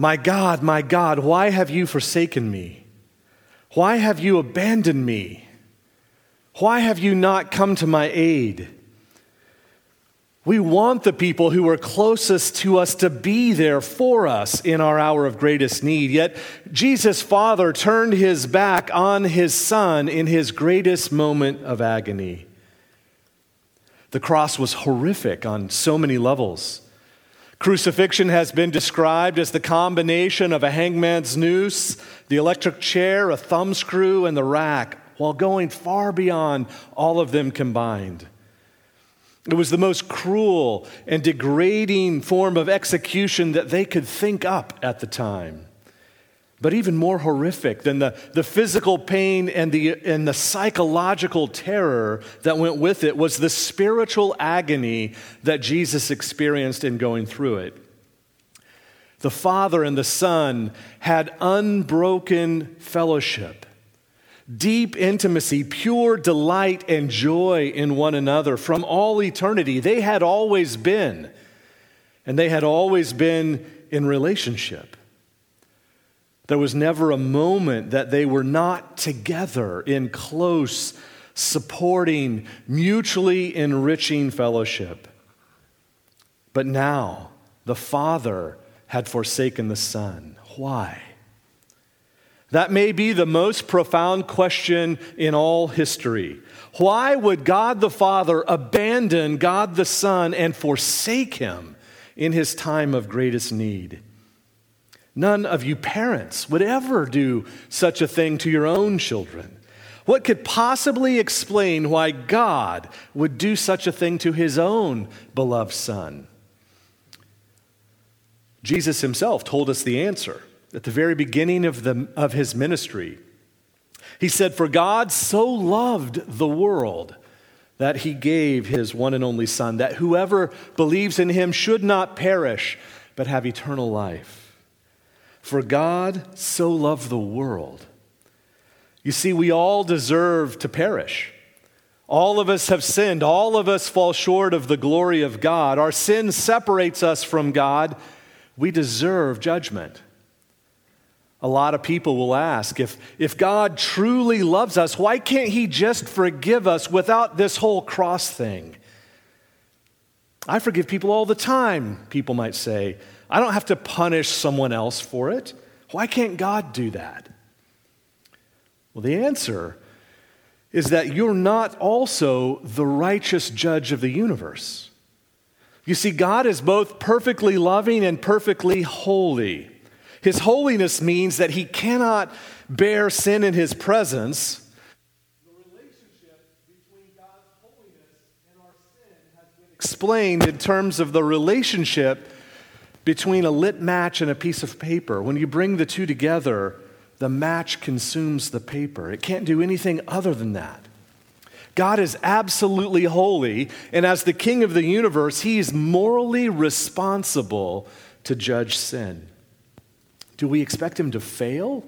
My God, why have you forsaken me? Why have you abandoned me? Why have you not come to my aid? We want the people who are closest to us to be there for us in our hour of greatest need. Yet Jesus' Father turned his back on his Son in his greatest moment of agony. The cross was horrific on so many levels. Crucifixion has been described as the combination of a hangman's noose, the electric chair, a thumbscrew, and the rack, while going far beyond all of them combined. It was the most cruel and degrading form of execution that they could think up at the time. But even more horrific than the physical pain and the psychological terror that went with it was the spiritual agony that Jesus experienced in going through it. The Father and the Son had unbroken fellowship, deep intimacy, pure delight and joy in one another from all eternity. They had always been, and they had always been in relationship. There was never a moment that they were not together in close, supporting, mutually enriching fellowship. But now the Father had forsaken the Son. Why? That may be the most profound question in all history. Why would God the Father abandon God the Son and forsake him in his time of greatest need? None of you parents would ever do such a thing to your own children. What could possibly explain why God would do such a thing to his own beloved Son? Jesus himself told us the answer. At the very beginning of his ministry, he said, "For God so loved the world that he gave his one and only Son, that whoever believes in him should not perish, but have eternal life." For God so loved the world. You see, we all deserve to perish. All of us have sinned. All of us fall short of the glory of God. Our sin separates us from God. We deserve judgment. A lot of people will ask, if God truly loves us, why can't he just forgive us without this whole cross thing? I forgive people all the time, people might say. I don't have to punish someone else for it. Why can't God do that? Well, the answer is that you're not also the righteous judge of the universe. You see, God is both perfectly loving and perfectly holy. His holiness means that he cannot bear sin in his presence. The relationship between God's holiness and our sin has been explained in terms of the relationship between a lit match and a piece of paper. When you bring the two together, the match consumes the paper. It can't do anything other than that. God is absolutely holy, and as the King of the universe, he is morally responsible to judge sin. Do we expect him to fail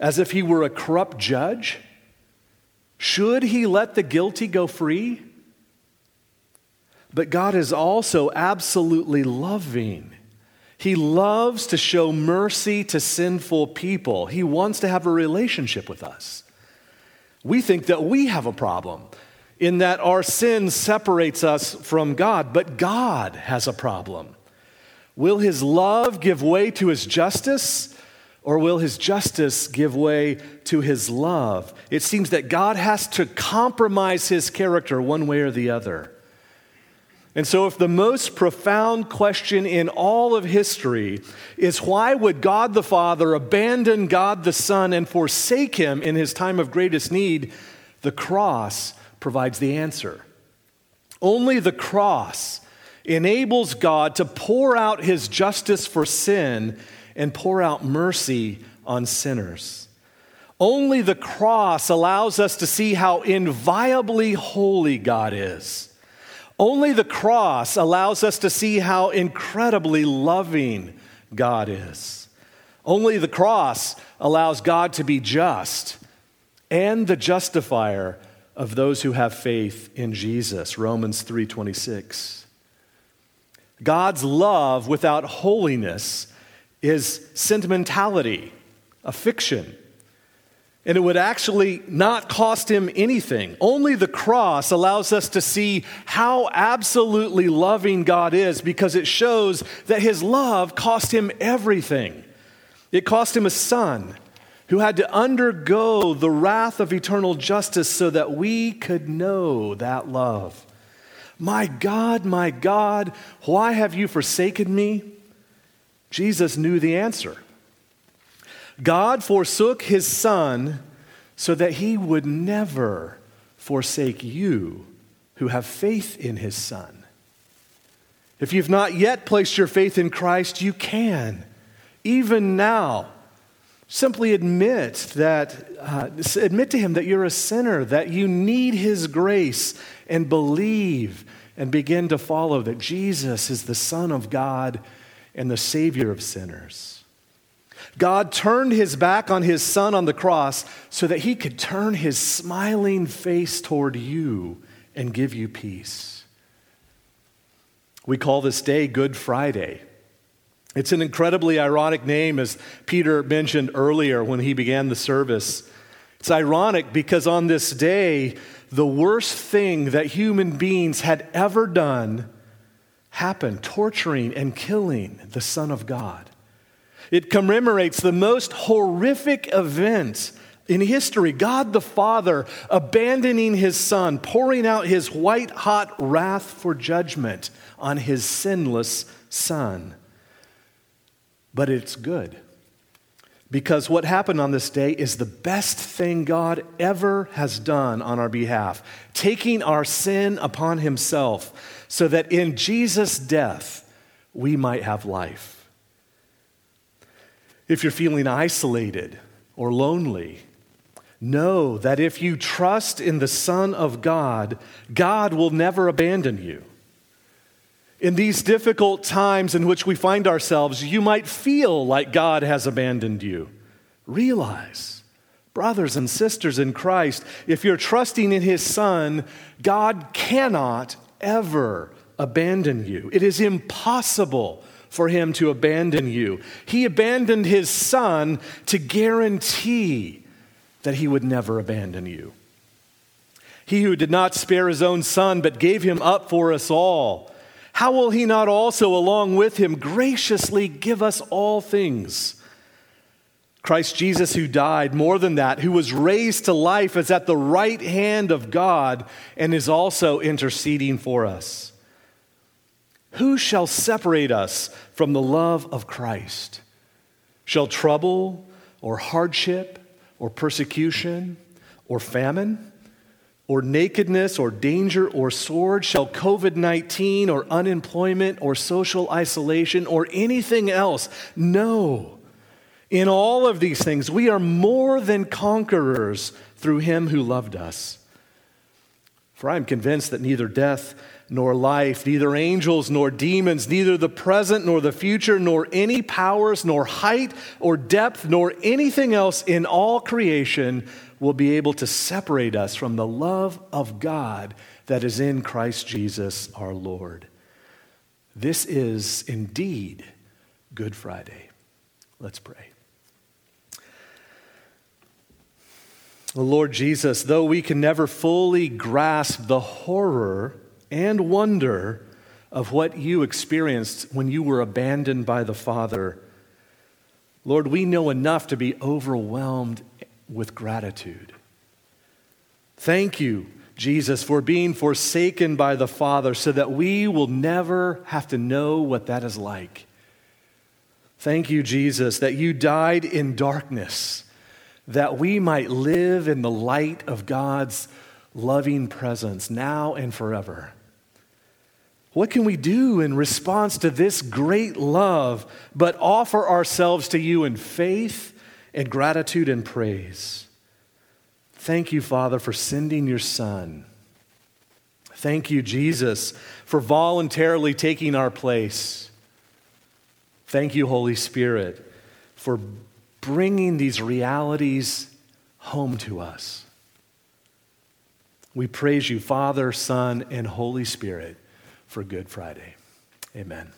as if he were a corrupt judge? Should he let the guilty go free? But God is also absolutely loving. He loves to show mercy to sinful people. He wants to have a relationship with us. We think that we have a problem in that our sin separates us from God, but God has a problem. Will his love give way to his justice, or will his justice give way to his love? It seems that God has to compromise his character one way or the other. And so if the most profound question in all of history is why would God the Father abandon God the Son and forsake him in his time of greatest need, the cross provides the answer. Only the cross enables God to pour out his justice for sin and pour out mercy on sinners. Only the cross allows us to see how inviolably holy God is. Only the cross allows us to see how incredibly loving God is. Only the cross allows God to be just and the justifier of those who have faith in Jesus, Romans 3:26. God's love without holiness is sentimentality, a fiction. And it would actually not cost him anything. Only the cross allows us to see how absolutely loving God is, because it shows that his love cost him everything. It cost him a son who had to undergo the wrath of eternal justice so that we could know that love. My God, why have you forsaken me? Jesus knew the answer. God forsook his son so that he would never forsake you who have faith in his son. If you've not yet placed your faith in Christ, you can, even now, simply admit to him that you're a sinner, that you need his grace, and believe and begin to follow that Jesus is the Son of God and the Savior of sinners. God turned his back on his son on the cross so that he could turn his smiling face toward you and give you peace. We call this day Good Friday. It's an incredibly ironic name, as Peter mentioned earlier when he began the service. It's ironic because on this day, the worst thing that human beings had ever done happened, torturing and killing the Son of God. It commemorates the most horrific event in history. God the Father abandoning his Son, pouring out his white-hot wrath for judgment on his sinless Son. But it's good, because what happened on this day is the best thing God ever has done on our behalf, taking our sin upon himself so that in Jesus' death we might have life. If you're feeling isolated or lonely, know that if you trust in the Son of God, God will never abandon you. In these difficult times in which we find ourselves, you might feel like God has abandoned you. Realize, brothers and sisters in Christ, if you're trusting in his Son, God cannot ever abandon you. It is impossible for him to abandon you. He abandoned his son to guarantee that he would never abandon you. He who did not spare his own son but gave him up for us all, how will he not also along with him graciously give us all things? Christ Jesus, who died, more than that, who was raised to life, is at the right hand of God and is also interceding for us. Who shall separate us from the love of Christ? Shall trouble or hardship or persecution or famine or nakedness or danger or sword? Shall COVID-19 or unemployment or social isolation or anything else? No. In all of these things, we are more than conquerors through him who loved us. For I am convinced that neither death nor life, neither angels nor demons, neither the present nor the future, nor any powers, nor height or depth, nor anything else in all creation will be able to separate us from the love of God that is in Christ Jesus our Lord. This is indeed Good Friday. Let's pray. Lord Jesus, though we can never fully grasp the horror and wonder of what you experienced when you were abandoned by the Father, Lord, we know enough to be overwhelmed with gratitude. Thank you, Jesus, for being forsaken by the Father so that we will never have to know what that is like. Thank you, Jesus, that you died in darkness, that we might live in the light of God's loving presence now and forever. What can we do in response to this great love but offer ourselves to you in faith and gratitude and praise? Thank you, Father, for sending your Son. Thank you, Jesus, for voluntarily taking our place. Thank you, Holy Spirit, for bringing these realities home to us. We praise you, Father, Son, and Holy Spirit, for Good Friday. Amen.